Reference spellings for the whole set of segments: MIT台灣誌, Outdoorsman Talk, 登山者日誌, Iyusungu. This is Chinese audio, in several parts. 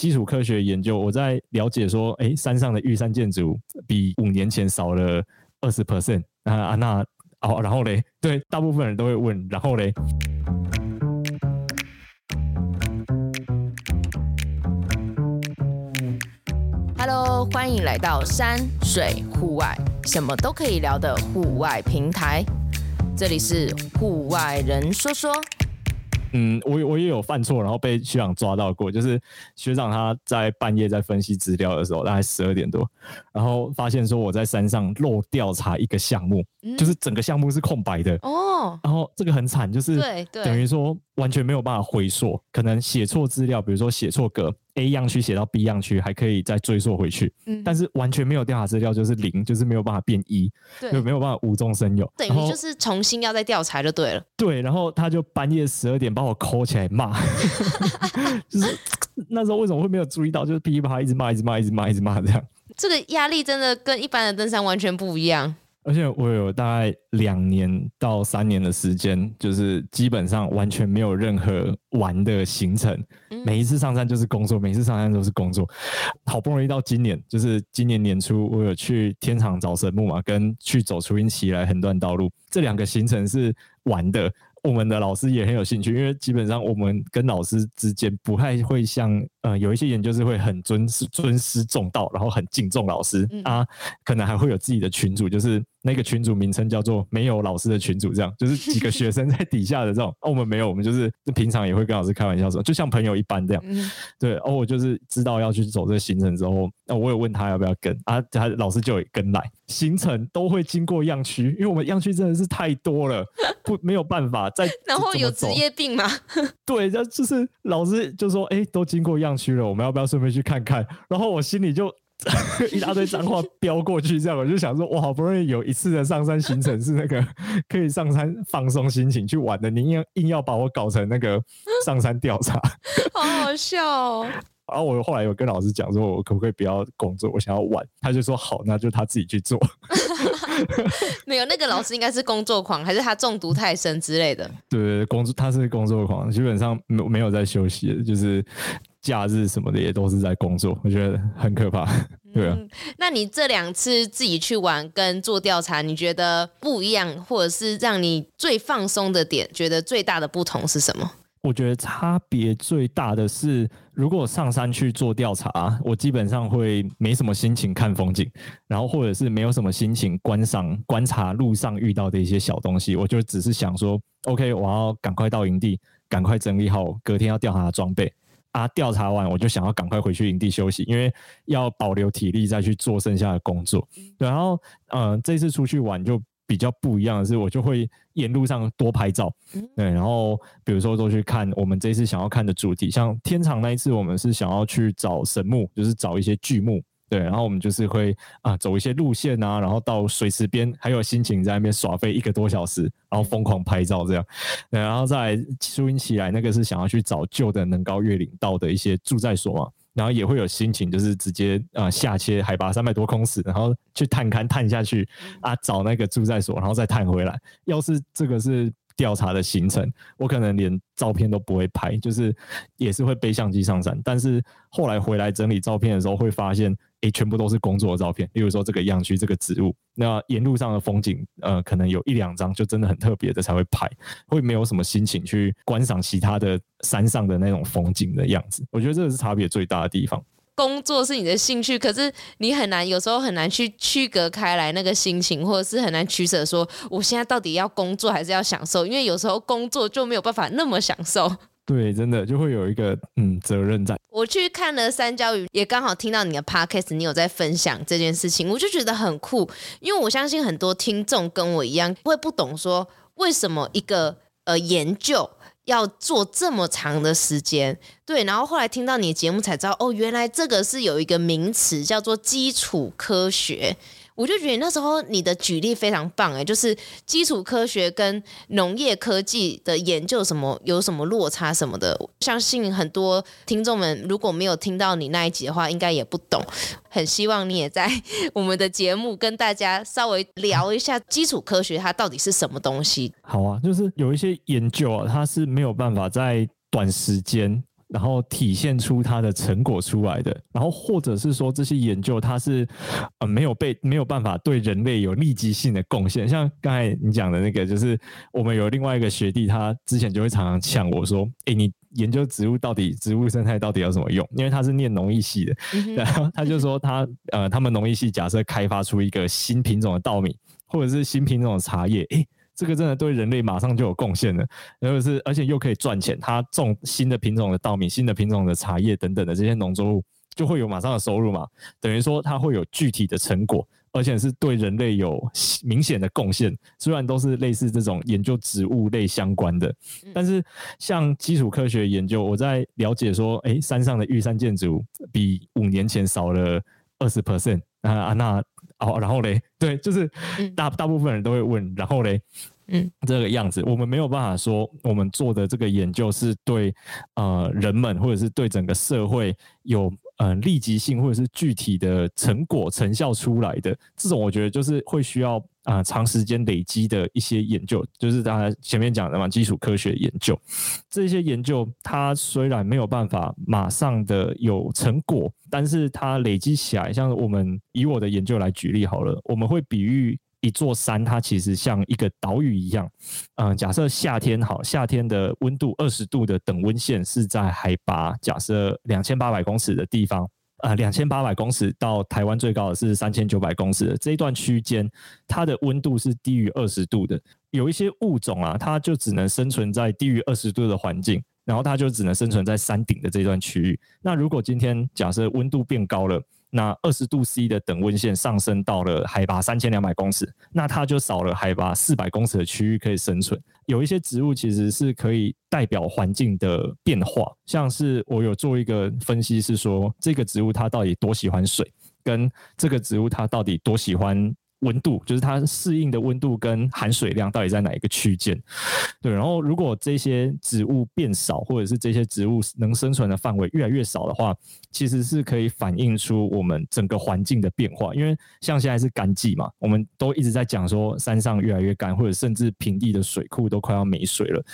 基础科学研究，我在了解说，哎，山上的玉山建筑比5年前少了20%啊，那哦，然后嘞，对，大部分人都会问，然后嘞。Hello， 欢迎来到山水户外，什么都可以聊的户外平台。这里是户外人说说。我也有犯错，然后被学长抓到过。就是学长他在半夜在分析资料的时候，大概12点多，然后发现说我在山上漏调查一个项目，就是整个项目是空白的哦。然后这个很惨，就是等于说完全没有办法回溯，可能写错资料，比如说写错个 A 样区写到 B 样区，还可以再追溯回去，但是完全没有调查资料就是0，就是没有办法变1，就没有办法无中生有，等于就是重新要再调查就对了。对，然后他就半夜12点把我抠起来骂，就是那时候为什么会没有注意到，就是噼里啪啦一直骂这样。这个压力真的跟一般的登山完全不一样。而且我有大概2年到3年的时间，就是基本上完全没有任何玩的行程，每一次上山就是工作，好不容易到今年，就是今年年初我有去天长找神木嘛，跟去走初音奇来横断道路，这2个行程是玩的。我们的老师也很有兴趣，因为基本上我们跟老师之间不太会像有一些研究是会很尊师重道，然后很敬重老师啊，可能还会有自己的群组，就是那个群组名称叫做没有老师的群组，这样就是几个学生在底下的这种。我们没有，我们就是平常也会跟老师开玩笑说就像朋友一般这样。对，我就是知道要去走这个行程之后，我有问他要不要跟啊，他老师就有跟来，行程都会经过样区，因为我们样区真的是太多了，没有办法再然后有职业病嘛？对，就是老师就说都经过样区了，我们要不要顺便去看看？然后我心里就一大堆脏话飙过去，这样我就想说，我好不容易有一次的上山行程是那个可以上山放松心情去玩的，你硬要把我搞成那个上山调查，好好笑哦。然后我后来有跟老师讲说，我可不可以不要工作，我想要玩。他就说好，那就他自己去做。没有，那个老师应该是工作狂，还是他中毒太深之类的。对，他是工作狂，基本上没有在休息的，就是假日什么的也都是在工作，我觉得很可怕。对啊，那你这2次自己去玩跟做调查，你觉得不一样，或者是让你最放松的点，觉得最大的不同是什么？我觉得差别最大的是，如果上山去做调查，我基本上会没什么心情看风景，然后或者是没有什么心情观察路上遇到的一些小东西，我就只是想说 OK， 我要赶快到营地，赶快整理好隔天要调查的装备啊，调查完我就想要赶快回去营地休息，因为要保留体力再去做剩下的工作。然后这次出去玩就比较不一样的是，我就会沿路上多拍照，对，然后比如说都去看我们这次想要看的主题，像天长那一次我们是想要去找神木，就是找一些巨木，对，然后我们就是会走一些路线啊，然后到水池边，还有心情在那边耍废1个多小时，然后疯狂拍照这样。对，然后再来初音奇来那个是想要去找旧的能高越岭道的一些住宅所嘛，然后也会有心情，就是直接下切海拔300多公尺，然后去探勘探下去啊，找那个住宅所，然后再探回来。要是这个是调查的行程，我可能连照片都不会拍，就是也是会背相机上山。但是后来回来整理照片的时候，会发现全部都是工作的照片，例如说这个样区、这个植物，那沿路上的风景，可能有1-2张就真的很特别的才会拍，会没有什么心情去观赏其他的山上的那种风景的样子。我觉得这是差别最大的地方。工作是你的兴趣，可是你很难，有时候很难去区隔开来那个心情，或者是很难取舍说我现在到底要工作还是要享受，因为有时候工作就没有办法那么享受。对，真的就会有一个责任在。我去看了山椒鱼，也刚好听到你的 podcast， 你有在分享这件事情，我就觉得很酷，因为我相信很多听众跟我一样会不懂说为什么一个研究要做这么长的时间。对，然后后来听到你的节目才知道，哦，原来这个是有一个名词叫做基础科学。我就觉得那时候你的举例非常棒，就是基础科学跟农业科技的研究有什么落差什么的，相信很多听众们如果没有听到你那一集的话应该也不懂，很希望你也在我们的节目跟大家稍微聊一下基础科学它到底是什么东西。好啊，就是有一些研究它是没有办法在短时间然后体现出它的成果出来的，然后或者是说这些研究它是没有办法对人类有立即性的贡献。像刚才你讲的那个，就是我们有另外一个学弟，他之前就会常常呛我说，诶，你研究植物到底植物生态到底有什么用，因为他是念农艺系的，然后他就说他们农艺系假设开发出一个新品种的稻米或者是新品种的茶叶，诶，这个真的对人类马上就有贡献了，而且又可以赚钱，他种新的品种的稻米、新的品种的茶叶等等的这些农作物就会有马上的收入嘛，等于说他会有具体的成果，而且是对人类有明显的贡献，虽然都是类似这种研究植物类相关的。但是像基础科学研究，我在了解说，诶，山上的玉山箭竹比5年前少了 20%， 然后咧，对，就是大部分人都会问然后咧，这个样子。我们没有办法说我们做的这个研究是对人们或者是对整个社会有立即性或者是具体的成果成效出来的，这种我觉得就是会需要长时间累积的一些研究，就是大家前面讲的嘛，基础科学研究。这些研究它虽然没有办法马上的有成果，但是它累积起来，像我们以我的研究来举例好了，我们会比喻一座山它其实像一个岛屿一样，假设夏天的温度20度的等温线是在海拔假设2800公尺的地方，2800公尺到台湾最高的是3900公尺的这一段区间，它的温度是低于20度的。有一些物种啊，它就只能生存在低于20度的环境，然后它就只能生存在山顶的这段区域。那如果今天假设温度变高了，那20°C 的等温线上升到了海拔3200公尺，那它就少了海拔400公尺的区域可以生存。有一些植物其实是可以代表环境的变化，像是我有做一个分析是说，这个植物它到底多喜欢水，跟这个植物它到底多喜欢温度，就是它适应的温度跟含水量到底在哪一个区间。对，然后如果这些植物变少，或者是这些植物能生存的范围越来越少的话，其实是可以反映出我们整个环境的变化。因为像现在是干季嘛，我们都一直在讲说山上越来越干，或者甚至平地的水库都快要没水了。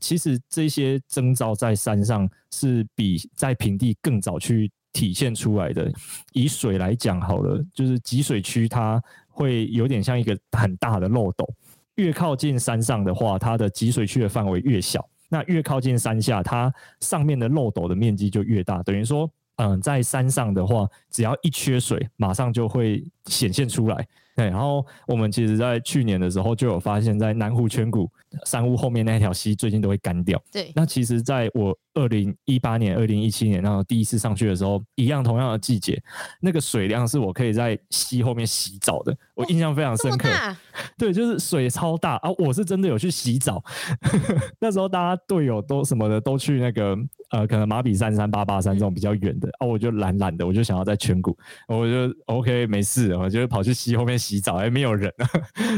其实这些征兆在山上是比在平地更早去体现出来的。以水来讲好了，就是集水区它会有点像一个很大的漏斗，越靠近山上的话，它的集水区的范围越小，那越靠近山下，它上面的漏斗的面积就越大。等于说在山上的话，只要一缺水马上就会显现出来。对，然后我们其实在去年的时候就有发现，在南湖泉谷山屋后面那条溪最近都会干掉。对，那其实在我2018年2017年然后第一次上去的时候，一样同样的季节，那个水量是我可以在溪后面洗澡的，我印象非常深刻。对，就是水超大啊！我是真的有去洗澡那时候大家队友都什么的都去那个可能马比山3883这种比较远的啊，我就懒懒的，我就想要在泉谷，我就 OK 没事，我就跑去溪后面洗澡，哎，没有人啊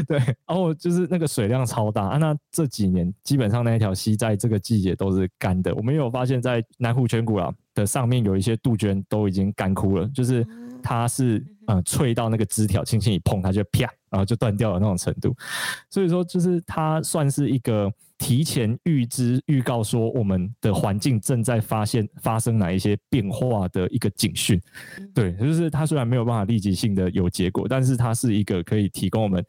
对，然后就是那个水量超大啊。那这几年基本上那一条溪在这个季节都是干的，我们有发现在南湖泉谷的上面有一些杜鹃都已经干枯了，就是它是脆到那个枝条轻轻一碰它就啪，然后就断掉了那种程度。所以说就是它算是一个提前预知预告说我们的环境正在发生哪一些变化的一个警讯。对，就是它虽然没有办法立即性的有结果，但是它是一个可以提供我们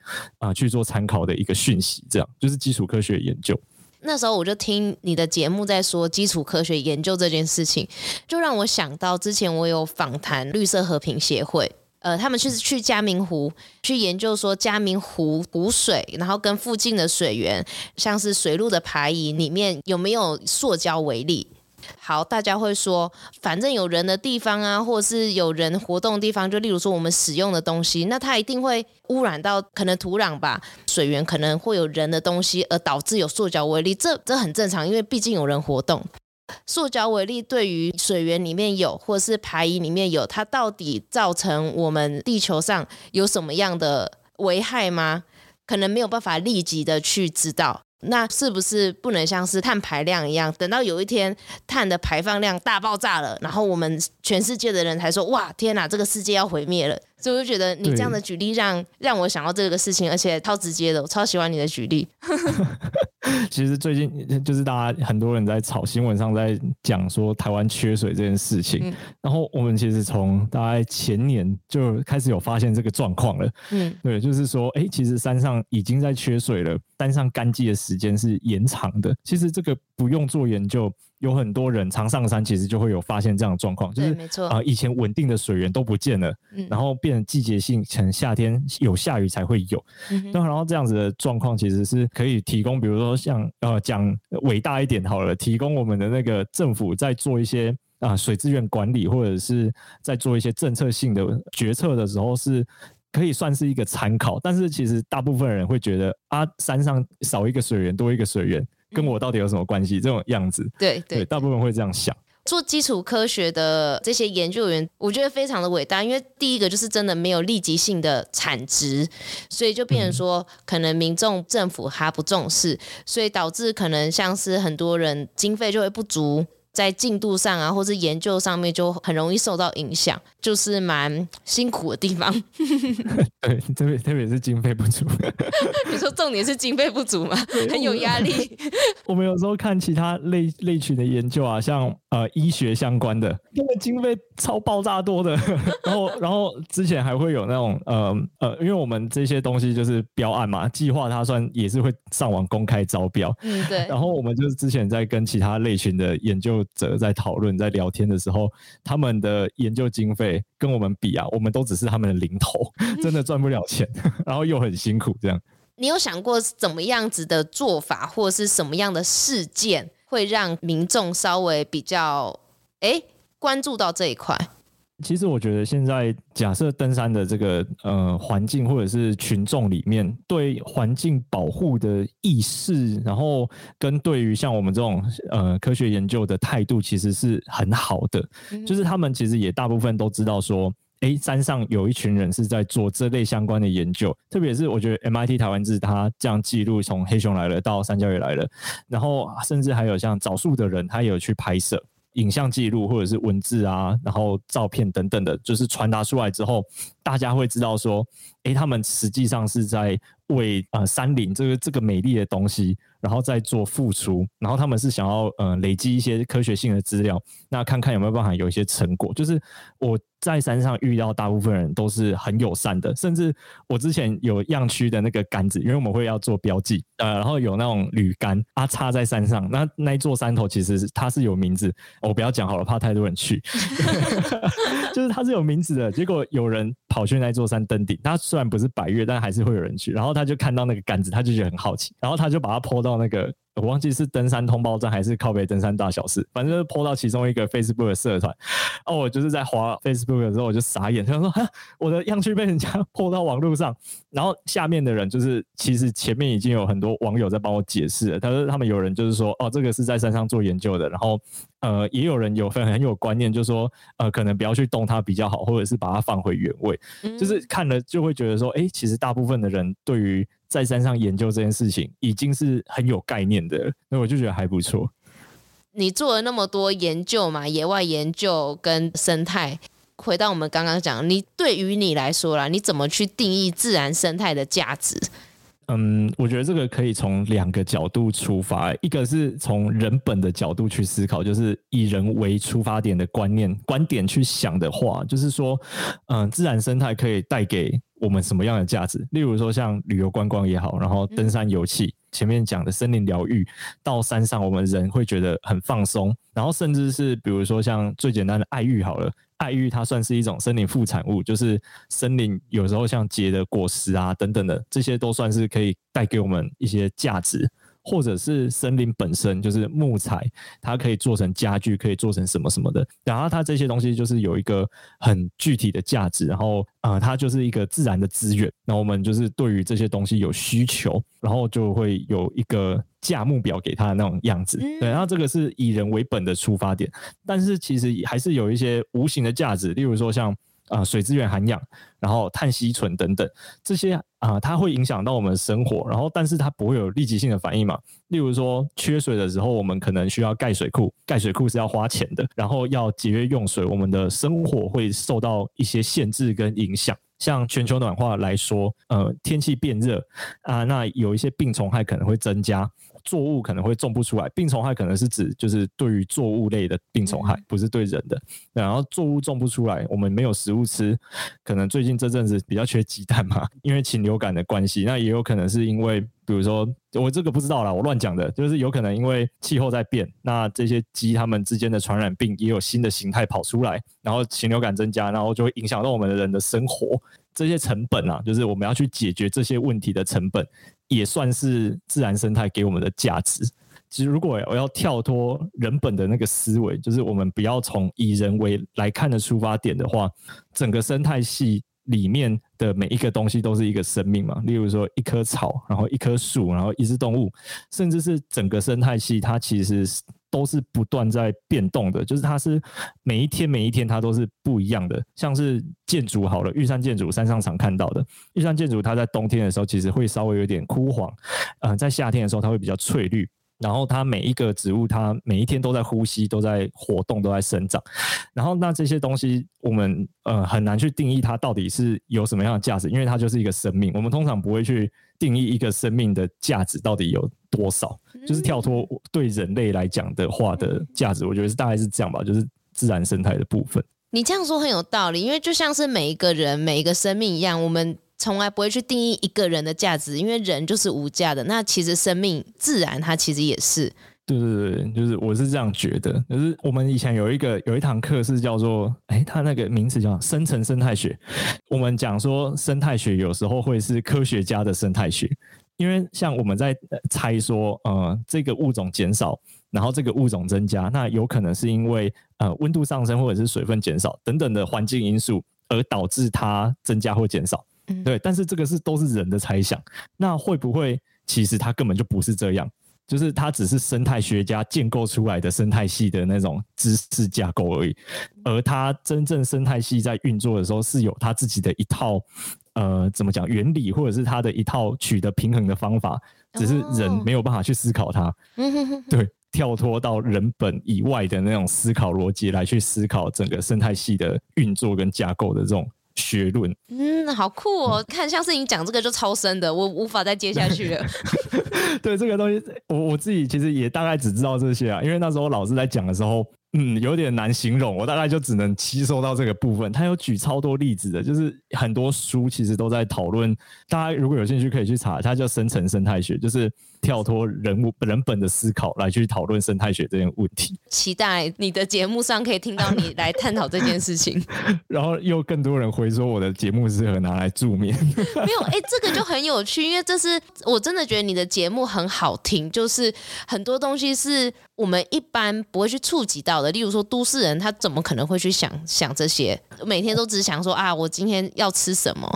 去做参考的一个讯息。这样就是基础科学研究。那时候我就听你的节目在说基础科学研究这件事情，就让我想到之前我有访谈绿色和平协会，他们去嘉明湖去研究说嘉明湖湖水，然后跟附近的水源像是水路的排遗里面有没有塑胶微粒。好，大家会说反正有人的地方啊，或是有人活动的地方，就例如说我们使用的东西，那它一定会污染到可能土壤吧，水源可能会有人的东西而导致有塑胶微粒，这很正常，因为毕竟有人活动。塑胶微粒对于水源里面有，或是排遗里面有，它到底造成我们地球上有什么样的危害吗？可能没有办法立即的去知道。那是不是不能像是碳排量一样，等到有一天碳的排放量大爆炸了，然后我们全世界的人才说哇天哪，这个世界要毁灭了，所以我就觉得你这样的举例让我想到这个事情，而且超直接的，我超喜欢你的举例。其实最近就是大家很多人在吵，新闻上在讲说台湾缺水这件事情，然后我们其实从大概前年就开始有发现这个状况了。对，就是说其实山上已经在缺水了，山上干季的时间是延长的。其实这个不用做研究，有很多人常上山，其实就会有发现这样的状况，就是以前稳定的水源都不见了，然后变成季节性，可能夏天有下雨才会有，然后这样子的状况其实是可以提供，比如说像讲伟大一点好了，提供我们的那个政府在做一些水资源管理，或者是在做一些政策性的决策的时候是。可以算是一个参考，但是其实大部分人会觉得山上少一个水源多一个水源跟我到底有什么关系，这种样子。 对，大部分会这样想。做基础科学的这些研究员我觉得非常的伟大，因为第一个就是真的没有立即性的产值，所以就变成说可能民众政府他不重视，所以导致可能像是很多人经费就会不足，在进度上或是研究上面就很容易受到影响，就是蛮辛苦的地方。对，特别是经费不足。你说重点是经费不足吗？很有压力。我们有时候看其他 类群的研究像医学相关的，因为经费超爆炸多的。然后之前还会有那种因为我们这些东西就是标案嘛，计划它算也是会上网公开招标。对。然后我们就是之前在跟其他类群的研究者在讨论在聊天的时候，他们的研究经费跟我们比我们都只是他们的零头，真的赚不了钱。然后又很辛苦这样。你有想过怎么样子的做法或是什么样的事件会让民众稍微比较关注到这一块？其实我觉得现在假设登山的这个环境或者是群众里面对环境保护的意识，然后跟对于像我们这种科学研究的态度其实是很好的，就是他们其实也大部分都知道说山上有一群人是在做这类相关的研究，特别是我觉得 MIT 台湾志他这样记录从黑熊来了到山椒也来了，然后甚至还有像找树的人他也有去拍摄影像记录或者是文字然后照片等等的，就是传达出来之后大家会知道说他们实际上是在为山林这个美丽的东西然后再做付出，然后他们是想要累积一些科学性的资料，那看看有没有办法有一些成果。就是我在山上遇到大部分人都是很友善的，甚至我之前有样区的那个杆子，因为我们会要做标记然后有那种铝杆插在山上，那一座山头其实它是有名字，我不要讲好了怕太多人去。就是它是有名字的，结果有人跑去那座山登顶，它虽然不是百岳但还是会有人去，然后他就看到那个杆子他就觉得很好奇，然后他就把它 po 到那个我忘记是登山通报站还是靠北登山大小事，反正就是 po 到其中一个 Facebook 的社团。我就是在滑 Facebook 的时候我就傻眼，想说我的样区被人家 po 到网路上，然后下面的人就是其实前面已经有很多网友在帮我解释了，他们有人就是说这个是在山上做研究的，然后也有人有很有观念，就是说可能不要去动它比较好，或者是把它放回原位。就是看了就会觉得说其实大部分的人对于在山上研究这件事情已经是很有概念的，那我就觉得还不错。你做了那么多研究嘛，野外研究跟生态，回到我们刚刚讲，你对于你来说啦，你怎么去定义自然生态的价值？我觉得这个可以从两个角度出发，一个是从人本的角度去思考，就是以人为出发点的观点去想的话，就是说自然生态可以带给我们什么样的价值，例如说像旅游观光也好，然后登山游憩，前面讲的森林疗愈，到山上我们人会觉得很放松，然后甚至是比如说像最简单的爱玉好了，爱玉它算是一种森林副产物，就是森林有时候像结的果实等等的，这些都算是可以带给我们一些价值，或者是森林本身就是木材，它可以做成家具，可以做成什么什么的，然后它这些东西就是有一个很具体的价值，然后它就是一个自然的资源，那我们就是对于这些东西有需求，然后就会有一个价目表给它的那种样子。对，然后这个是以人为本的出发点，但是其实还是有一些无形的价值，例如说像水资源涵养，然后碳吸存等等，这些它会影响到我们的生活，然后但是它不会有立即性的反应嘛。例如说缺水的时候我们可能需要盖水库，盖水库是要花钱的，然后要节约用水，我们的生活会受到一些限制跟影响，像全球暖化来说，天气变热啊，那有一些病虫害可能会增加，作物可能会种不出来。病虫害可能是指就是对于作物类的病虫害，不是对人的。然后作物种不出来，我们没有食物吃，可能最近这阵子比较缺鸡蛋嘛，因为禽流感的关系。那也有可能是因为，比如说我这个不知道啦，我乱讲的，就是有可能因为气候在变，那这些鸡它们之间的传染病也有新的形态跑出来，然后禽流感增加，然后就会影响到我们的人的生活。这些成本啊，就是我们要去解决这些问题的成本，也算是自然生态给我们的价值。其实如果我要跳脱人本的那个思维，就是我们不要从以人为来看的出发点的话，整个生态系里面的每一个东西都是一个生命嘛，例如说一棵草，然后一棵树，然后一只动物，甚至是整个生态系，它其实都是不断在变动的，就是它是每一天每一天它都是不一样的。像是建筑好了，玉山建筑，山上常看到的玉山建筑，它在冬天的时候其实会稍微有点枯黄，在夏天的时候它会比较翠绿，然后它每一个植物它每一天都在呼吸，都在活动，都在生长。然后那这些东西我们很难去定义它到底是有什么样的价值，因为它就是一个生命，我们通常不会去定义一个生命的价值到底有多少，就是跳脱对人类来讲的话的价值，我觉得大概是这样吧，就是自然生态的部分。你这样说很有道理，因为就像是每一个人每一个生命一样，我们从来不会去定义一个人的价值，因为人就是无价的。那其实生命自然它其实也是。对对对，就是我是这样觉得。就是我们以前有一堂课是叫做，它那个名词叫深层生态学。我们讲说生态学有时候会是科学家的生态学，因为像我们在猜说，这个物种减少，然后这个物种增加，那有可能是因为温度上升或者是水分减少等等的环境因素而导致它增加或减少。对，但是这个都是人的猜想。那会不会其实它根本就不是这样？就是它只是生态学家建构出来的生态系的那种知识架构而已，而它真正生态系在运作的时候是有它自己的一套怎么讲原理，或者是它的一套取得平衡的方法，只是人没有办法去思考它。对，跳脱到人本以外的那种思考逻辑来去思考整个生态系的运作跟架构的这种学论。好酷哦！看像是你讲这个就超深的，我无法再接下去了。对，这个东西 我自己其实也大概只知道这些啊，因为那时候老师在讲的时候有点难形容，我大概就只能吸收到这个部分。他有举超多例子的，就是很多书其实都在讨论，大家如果有兴趣可以去查，它叫深层生态学，就是跳脱 人本的思考来去讨论生态学这件问题。期待你的节目上可以听到你来探讨这件事情。然后又更多人回说我的节目适合拿来助眠。没有，这个就很有趣，因为这是我真的觉得你的节目很好听，就是很多东西是我们一般不会去触及到的，例如说都市人他怎么可能会去想这些，每天都只想说啊，我今天要吃什么，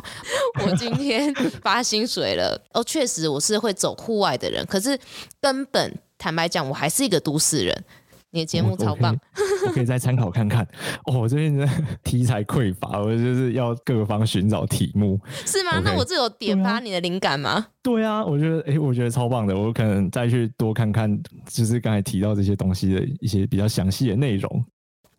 我今天发薪水了。确实我是会走户外的人，可是根本坦白讲我还是一个都市人。你的节目超棒，我可以再参考看看。我最近题材匮乏，我就是要各方寻找题目。是吗？那我这有点发你的灵感吗？对啊，我觉得超棒的，我可能再去多看看，就是刚才提到这些东西的一些比较详细的内容。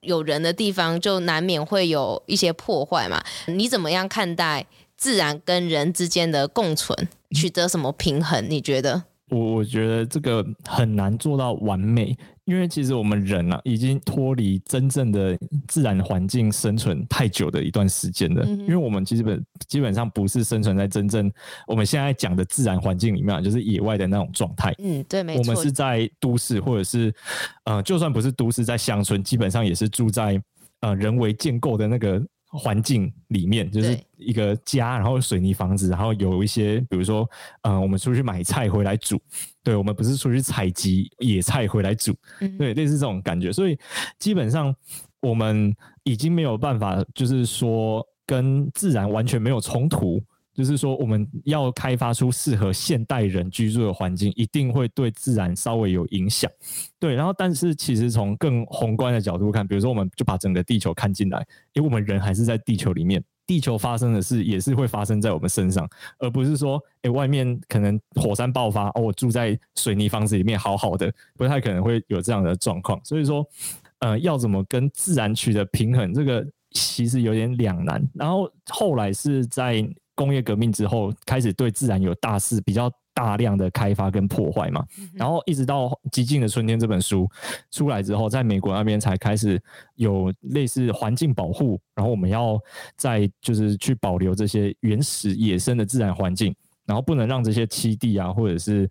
有人的地方就难免会有一些破坏嘛，你怎么样看待自然跟人之间的共存，取得什么平衡？你觉得？我觉得这个很难做到完美，因为其实我们人已经脱离真正的自然环境生存太久的一段时间了。因为我们其实基本上不是生存在真正我们现在讲的自然环境里面，就是野外的那种状态。对，没错。我们是在都市，或者是就算不是都市，在乡村，基本上也是住在人为建构的那个环境里面，就是一个家，然后水泥房子，然后有一些比如说我们出去买菜回来煮。对，我们不是出去采集野菜回来煮。对，类似这种感觉。所以基本上我们已经没有办法就是说跟自然完全没有冲突，就是说我们要开发出适合现代人居住的环境，一定会对自然稍微有影响。对，然后但是其实从更宏观的角度看，比如说我们就把整个地球看进来，因为我们人还是在地球里面，地球发生的事也是会发生在我们身上，而不是说外面可能火山爆发，我住在水泥房子里面好好的，不太可能会有这样的状况。所以说要怎么跟自然取得平衡，这个其实有点两难。然后后来是在工业革命之后，开始对自然有大肆比较大量的开发跟破坏嘛，然后一直到《寂静的春天》这本书出来之后，在美国那边才开始有类似环境保护，然后我们要再就是去保留这些原始野生的自然环境，然后不能让这些栖地啊或者是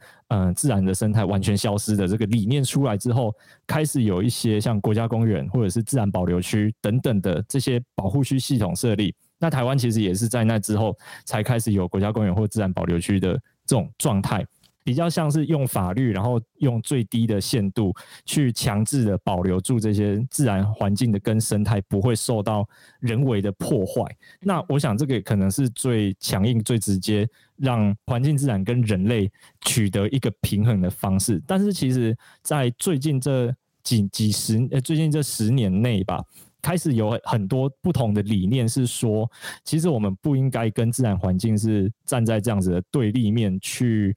自然的生态完全消失的这个理念出来之后，开始有一些像国家公园或者是自然保留区等等的这些保护区系统设立。那台湾其实也是在那之后才开始有国家公园或自然保留区的这种状态，比较像是用法律然后用最低的限度去强制的保留住这些自然环境的跟生态不会受到人为的破坏。那我想这个可能是最强硬最直接让环境自然跟人类取得一个平衡的方式。但是其实在最近这10年内吧，开始有很多不同的理念是说，其实我们不应该跟自然环境是站在这样子的对立面去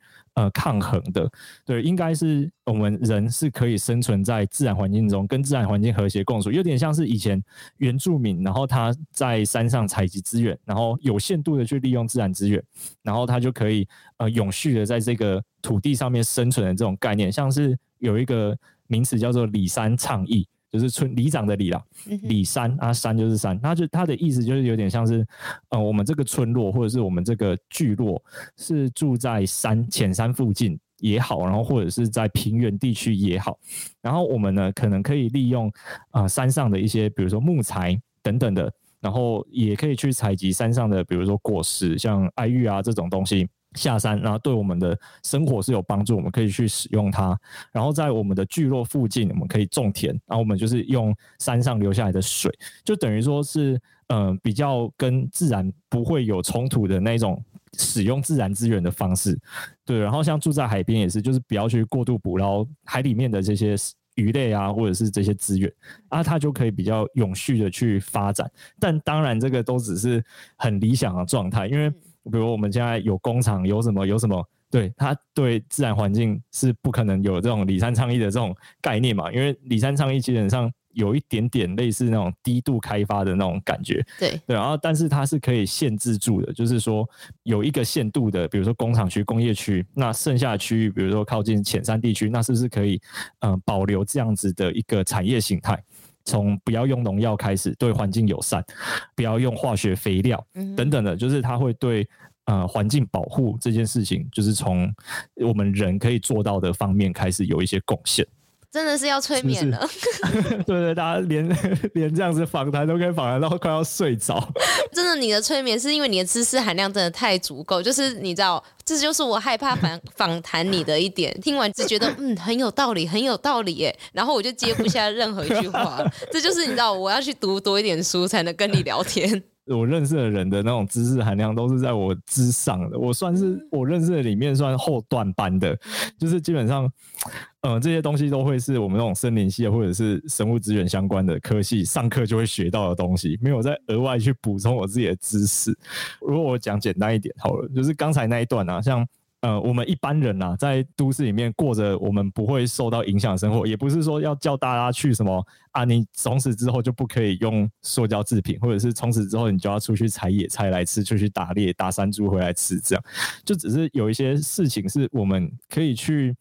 抗衡的。对，应该是我们人是可以生存在自然环境中，跟自然环境和谐共处，有点像是以前原住民，然后他在山上采集资源，然后有限度的去利用自然资源，然后他就可以永续的在这个土地上面生存的这种概念。像是有一个名词叫做里山倡议，就是里长的里啦，里山啊，山就是山，他的意思就是有点像是我们这个村落或者是我们这个聚落是住在山浅山附近也好，然后或者是在平原地区也好，然后我们呢可能可以利用山上的一些比如说木材等等的，然后也可以去采集山上的比如说果实，像爱玉啊这种东西下山，然后对我们的生活是有帮助，我们可以去使用它。然后在我们的聚落附近我们可以种田，然后我们就是用山上流下来的水，就等于说是比较跟自然不会有冲突的那种使用自然资源的方式。对，然后像住在海边也是，就是不要去过度捕捞海里面的这些鱼类啊或者是这些资源啊，它就可以比较永续的去发展。但当然这个都只是很理想的状态，因为比如我们现在有工厂有什么有什么，对，它对自然环境是不可能有这种里山倡议的这种概念嘛，因为里山倡议基本上有一点点类似那种低度开发的那种感觉。对对，然后但是它是可以限制住的，就是说有一个限度的，比如说工厂区工业区，那剩下的区域比如说靠近浅山地区，那是不是可以保留这样子的一个产业形态，从不要用农药开始，对环境友善，不要用化学肥料等等的，就是它会对环境保护这件事情，就是从我们人可以做到的方面开始有一些贡献。真的是要催眠了，是不是？对对，大家 连这样子访谈都可以访谈到快要睡着。真的，你的催眠是因为你的知识含量真的太足够，就是你知道，这就是我害怕访谈你的一点。听完就觉得很有道理，很有道理耶，然后我就接不下任何一句话。这就是你知道，我要去读多一点书才能跟你聊天。我认识的人的那种知识含量都是在我之上的，我算是我认识的里面算后段班的，就是基本上这些东西都会是我们那种森林系或者是生物资源相关的科系上课就会学到的东西，没有再额外去补充我自己的知识。如果我讲简单一点好了，就是刚才那一段啊，像我们一般人啊，在都市里面过着我们不会受到影响的生活，也不是说要叫大家去什么啊，你从此之后就不可以用塑胶制品，或者是从此之后你就要出去采野菜来吃，出去打猎打山猪回来吃，这样就只是有一些事情是我们可以去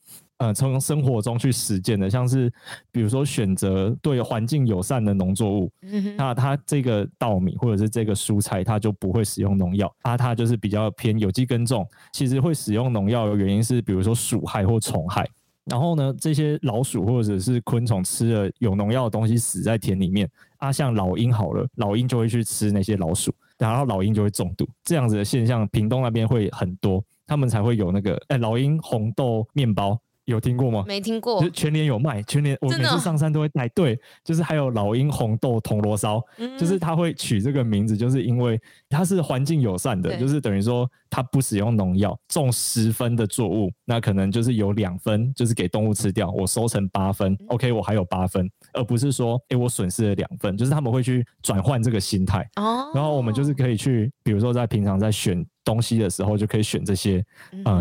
从生活中去实践的，像是比如说选择对环境友善的农作物，那它这个稻米或者是这个蔬菜它就不会使用农药，它就是比较偏有机耕种。其实会使用农药的原因是比如说鼠害或虫害，然后呢这些老鼠或者是昆虫吃了有农药的东西死在田里面啊，像老鹰好了，老鹰就会去吃那些老鼠，然后老鹰就会中毒，这样子的现象屏东那边会很多，他们才会有那个老鹰红豆面包，有听过吗？没听过，就是全联有卖，全联我每次上山都会带。对，就是还有老鹰红豆铜锣烧，就是它会取这个名字，就是因为它是环境友善的，就是等于说它不使用农药，种10分的作物，那可能就是有2分就是给动物吃掉，我收成8分，OK，我还有8分，而不是说我损失了2分，就是他们会去转换这个心态。然后我们就是可以去，比如说在平常在选东西的时候就可以选这些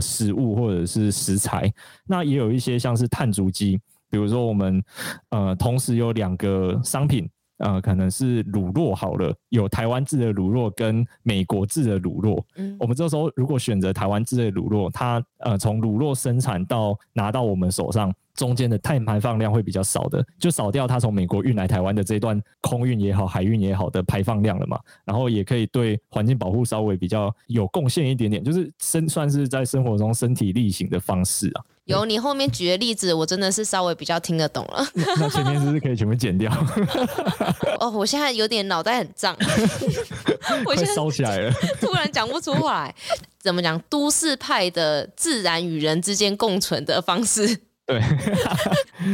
食物或者是食材。那也有一些像是碳足迹，比如说我们同时有2个商品可能是乳酪好了，有台湾制的乳酪跟美国制的乳酪，我们这时候如果选择台湾制的乳酪，它从乳酪生产到拿到我们手上中间的碳排放量会比较少的，就少掉它从美国运来台湾的这段空运也好海运也好的排放量了嘛，然后也可以对环境保护稍微比较有贡献一点点，就是算是在生活中身体力行的方式啊。有你后面举的例子我真的是稍微比较听得懂了。那前面是不是可以全部剪掉？哦，我现在有点脑袋很胀。我现在烧起来了，突然讲不出话来。怎么讲，都市派的自然与人之间共存的方式。对，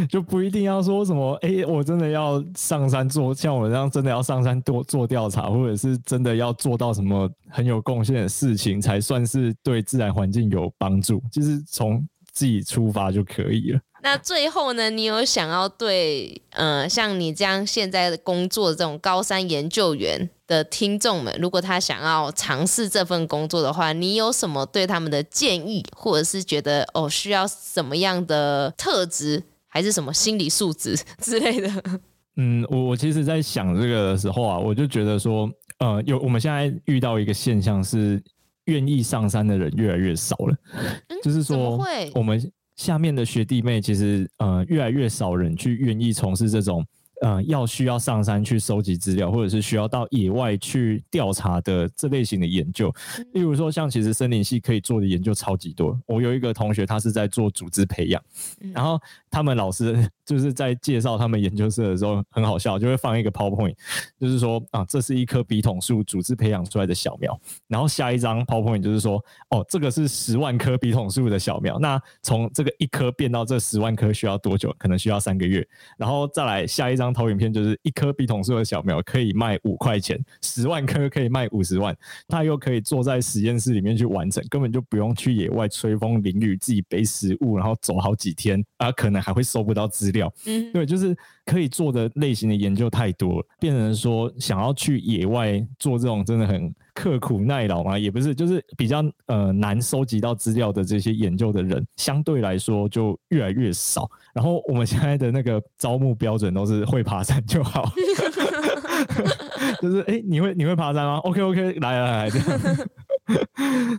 就不一定要说什么我真的要上山做，像我这样真的要上山做调查，或者是真的要做到什么很有贡献的事情才算是对自然环境有帮助，就是从自己出发就可以了。那最后呢，你有想要对像你这样现在的工作这种高山研究员的听众们，如果他想要尝试这份工作的话，你有什么对他们的建议，或者是觉得需要什么样的特质，还是什么心理素质之类的？我其实在想这个的时候啊，我就觉得说我们现在遇到一个现象是愿意上山的人越来越少了，就是说我们下面的学弟妹其实越来越少人去愿意从事这种需要上山去收集资料，或者是需要到野外去调查的这类型的研究。例如说像其实森林系可以做的研究超级多，我有一个同学他是在做组织培养，然后他们老师就是在介绍他们研究室的时候很好笑，就会放一个 PowerPoint， 就是说这是一棵笔筒树组织培养出来的小苗，然后下一张 PowerPoint 就是说这个是10万棵笔筒树的小苗，那从这个一棵变到这10万棵需要多久，可能需要3个月，然后再来下一张投影片就是一棵笔筒树的小苗可以卖5块钱，10万棵可以卖50万，他又可以坐在实验室里面去完成，根本就不用去野外吹风淋雨，自己背食物然后走好几天可能还会收不到资料。对，就是可以做的类型的研究太多了，变成说想要去野外做这种真的很刻苦耐劳嘛，也不是，就是比较难收集到资料的这些研究的人相对来说就越来越少。然后我们现在的那个招募标准都是会爬山就好。就是你会爬山吗？ OK 来这样。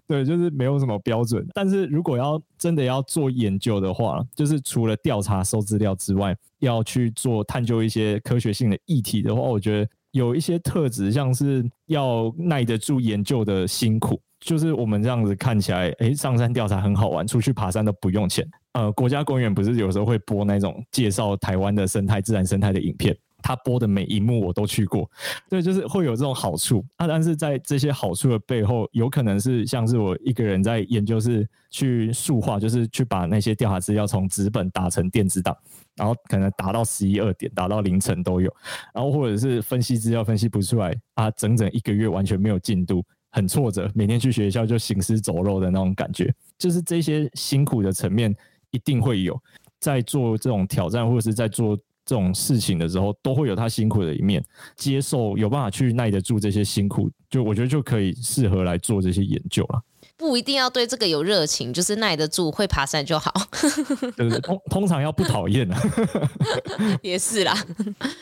对，就是没有什么标准。但是如果要真的要做研究的话，就是除了调查收资料之外，要去探究一些科学性的议题的话，我觉得有一些特质，像是要耐得住研究的辛苦。就是我们这样子看起来上山调查很好玩，出去爬山都不用钱。国家公园不是有时候会播那种介绍台湾的自然生态的影片，他播的每一幕我都去过。对，就是会有这种好处但是在这些好处的背后，有可能是像是我一个人在研究室去数化，就是去把那些调查资料从纸本打成电子档，然后可能打到11、2点，打到凌晨都有，然后或者是分析资料分析不出来整整1个月完全没有进度，很挫折，每天去学校就行尸走肉的那种感觉。就是这些辛苦的层面一定会有，在做这种挑战或者是在做这种事情的时候都会有他辛苦的一面，接受有办法去耐得住这些辛苦，就我觉得就可以适合来做这些研究了。不一定要对这个有热情，就是耐得住会爬山就好。对对，通常要不讨厌啊。也是啦，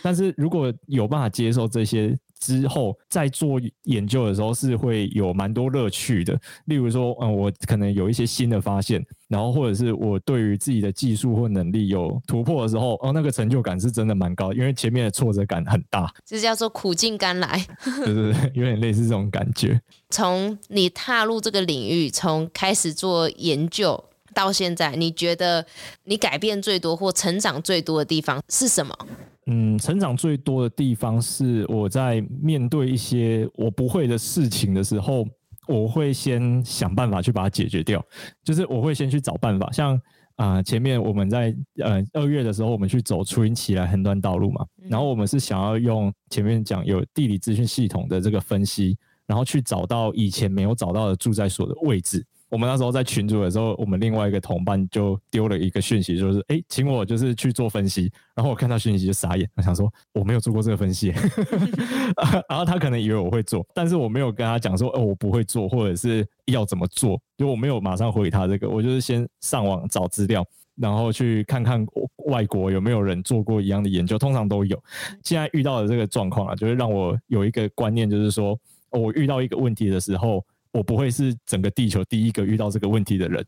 但是如果有办法接受这些之后，在做研究的时候是会有蛮多乐趣的。例如说我可能有一些新的发现，然后或者是我对于自己的技术或能力有突破的时候那个成就感是真的蛮高的，因为前面的挫折感很大，这叫做苦尽甘来。对对对，有点类似这种感觉。从你踏入这个领域，从开始做研究到现在，你觉得你改变最多或成长最多的地方是什么？成长最多的地方是我在面对一些我不会的事情的时候，我会先想办法去把它解决掉，就是我会先去找办法。像前面我们在2月的时候，我们去走初音奇莱横断道路嘛，然后我们是想要用前面讲有地理资讯系统的这个分析，然后去找到以前没有找到的住宅所的位置。我们那时候在群组的时候，我们另外一个同伴就丢了一个讯息，就是请我就是去做分析。然后我看到讯息就傻眼，我想说我没有做过这个分析。然后他可能以为我会做，但是我没有跟他讲说我不会做或者是要怎么做，就我没有马上回他这个，我就是先上网找资料，然后去看看外国有没有人做过一样的研究，通常都有。现在遇到的这个状况啊，就是让我有一个观念，就是说，我遇到一个问题的时候，我不会是整个地球第一个遇到这个问题的人，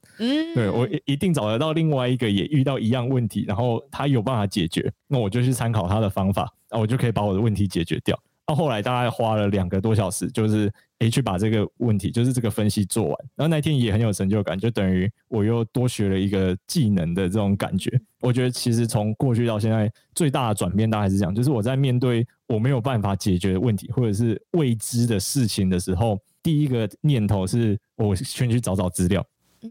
对，我一定找得到另外一个也遇到一样问题，然后他有办法解决，那我就去参考他的方法，我就可以把我的问题解决掉。到后来大概花了2个多小时，就是去把这个问题，就是这个分析做完。然后那天也很有成就感，就等于我又多学了一个技能的这种感觉。我觉得其实从过去到现在最大的转变大概是这样，就是我在面对我没有办法解决的问题或者是未知的事情的时候，第一个念头是我先去找找资料，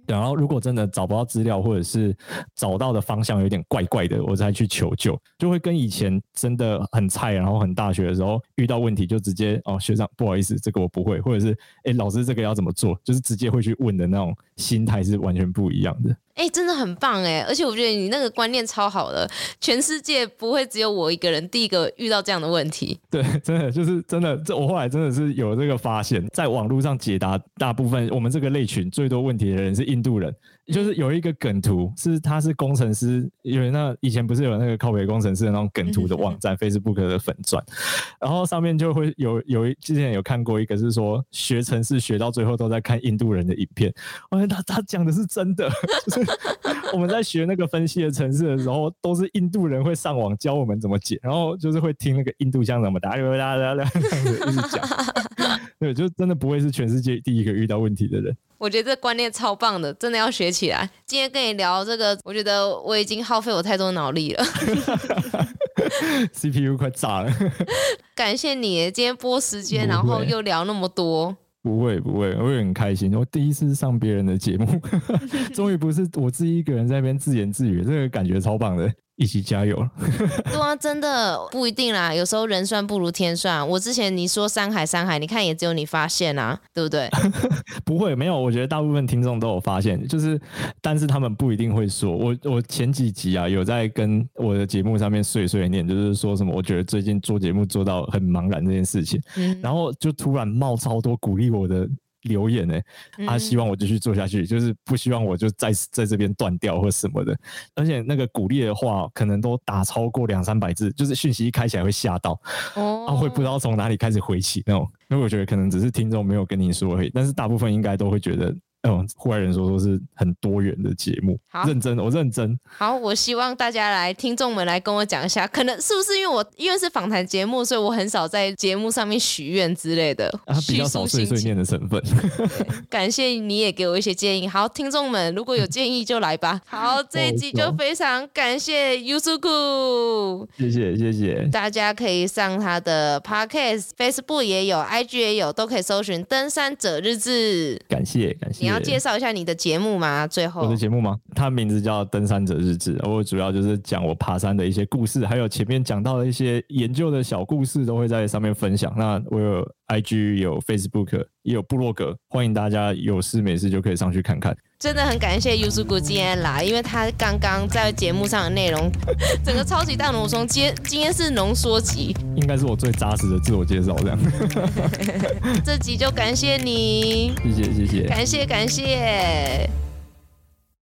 然后如果真的找不到资料或者是找到的方向有点怪怪的，我才去求救，就会跟以前真的很菜然后很大学的时候遇到问题就直接学长不好意思这个我不会，或者是老师这个要怎么做，就是直接会去问的那种心态是完全不一样的。真的很棒耶，而且我觉得你那个观念超好的，全世界不会只有我一个人第一个遇到这样的问题。对，真的就是真的，这我后来真的是有这个发现，在网络上解答大部分我们这个类群最多问题的人是印度人，就是有一个梗图，是他是工程师，因为那以前不是有那个靠北工程师的那种梗图的网站Facebook 的粉专，然后上面就会有之前有看过一个是说学程式学到最后都在看印度人的影片，我觉得他讲的是真的，就是我们在学那个分析的程式的时候，都是印度人会上网教我们怎么解，然后就是会听那个印度腔怎么打，一直讲，对，就真的不会是全世界第一个遇到问题的人。我觉得这观念超棒的，真的要学起来。今天跟你聊这个，我觉得我已经耗费我太多脑力了，CPU 快炸了。感谢你今天拨时间，然后又聊那么多。不会不会，我也很开心，我第一次上别人的节目终于不是我自己一个人在那边自言自语，这个感觉超棒的，一起加油对啊，真的不一定啦，有时候人算不如天算，我之前你说山海你看也只有你发现啊，对不对不会，没有，我觉得大部分听众都有发现，就是但是他们不一定会说。我前几集啊有在跟我的节目上面碎念，就是说什么我觉得最近做节目做到很茫然这件事情，然后就突然冒超多鼓励我的留言希望我继续做下去，就是不希望我就在这边断掉或什么的，而且那个鼓励的话可能都打超过200-300字，就是讯息一开起来会吓到会不知道从哪里开始回起那种，因为我觉得可能只是听众没有跟你说而已，但是大部分应该都会觉得户外人说是很多元的节目。认真。好，我希望大家听众们来跟我讲一下，可能是不是因为是访谈节目，所以我很少在节目上面许愿之类的，比较少碎念的成分感谢你也给我一些建议。好，听众们如果有建议就来吧好，这一集就非常感谢 Iyusungu， 谢谢大家可以上他的 Podcast， Facebook 也有， IG 也有，都可以搜寻登山者日志。感谢你要介绍一下你的节目吗？最后我的节目吗？它名字叫《登山者日志》，我主要就是讲我爬山的一些故事，还有前面讲到的一些研究的小故事，都会在上面分享。那我有 IG， 有 Facebook， 也有部落格，欢迎大家有事没事就可以上去看看。真的很感谢 Iyusungu 今天来，因为他刚刚在节目上的内容整个超级大浓缩，今天是浓缩集，应该是我最扎实的自我介绍这样这集就感谢你，谢谢感谢。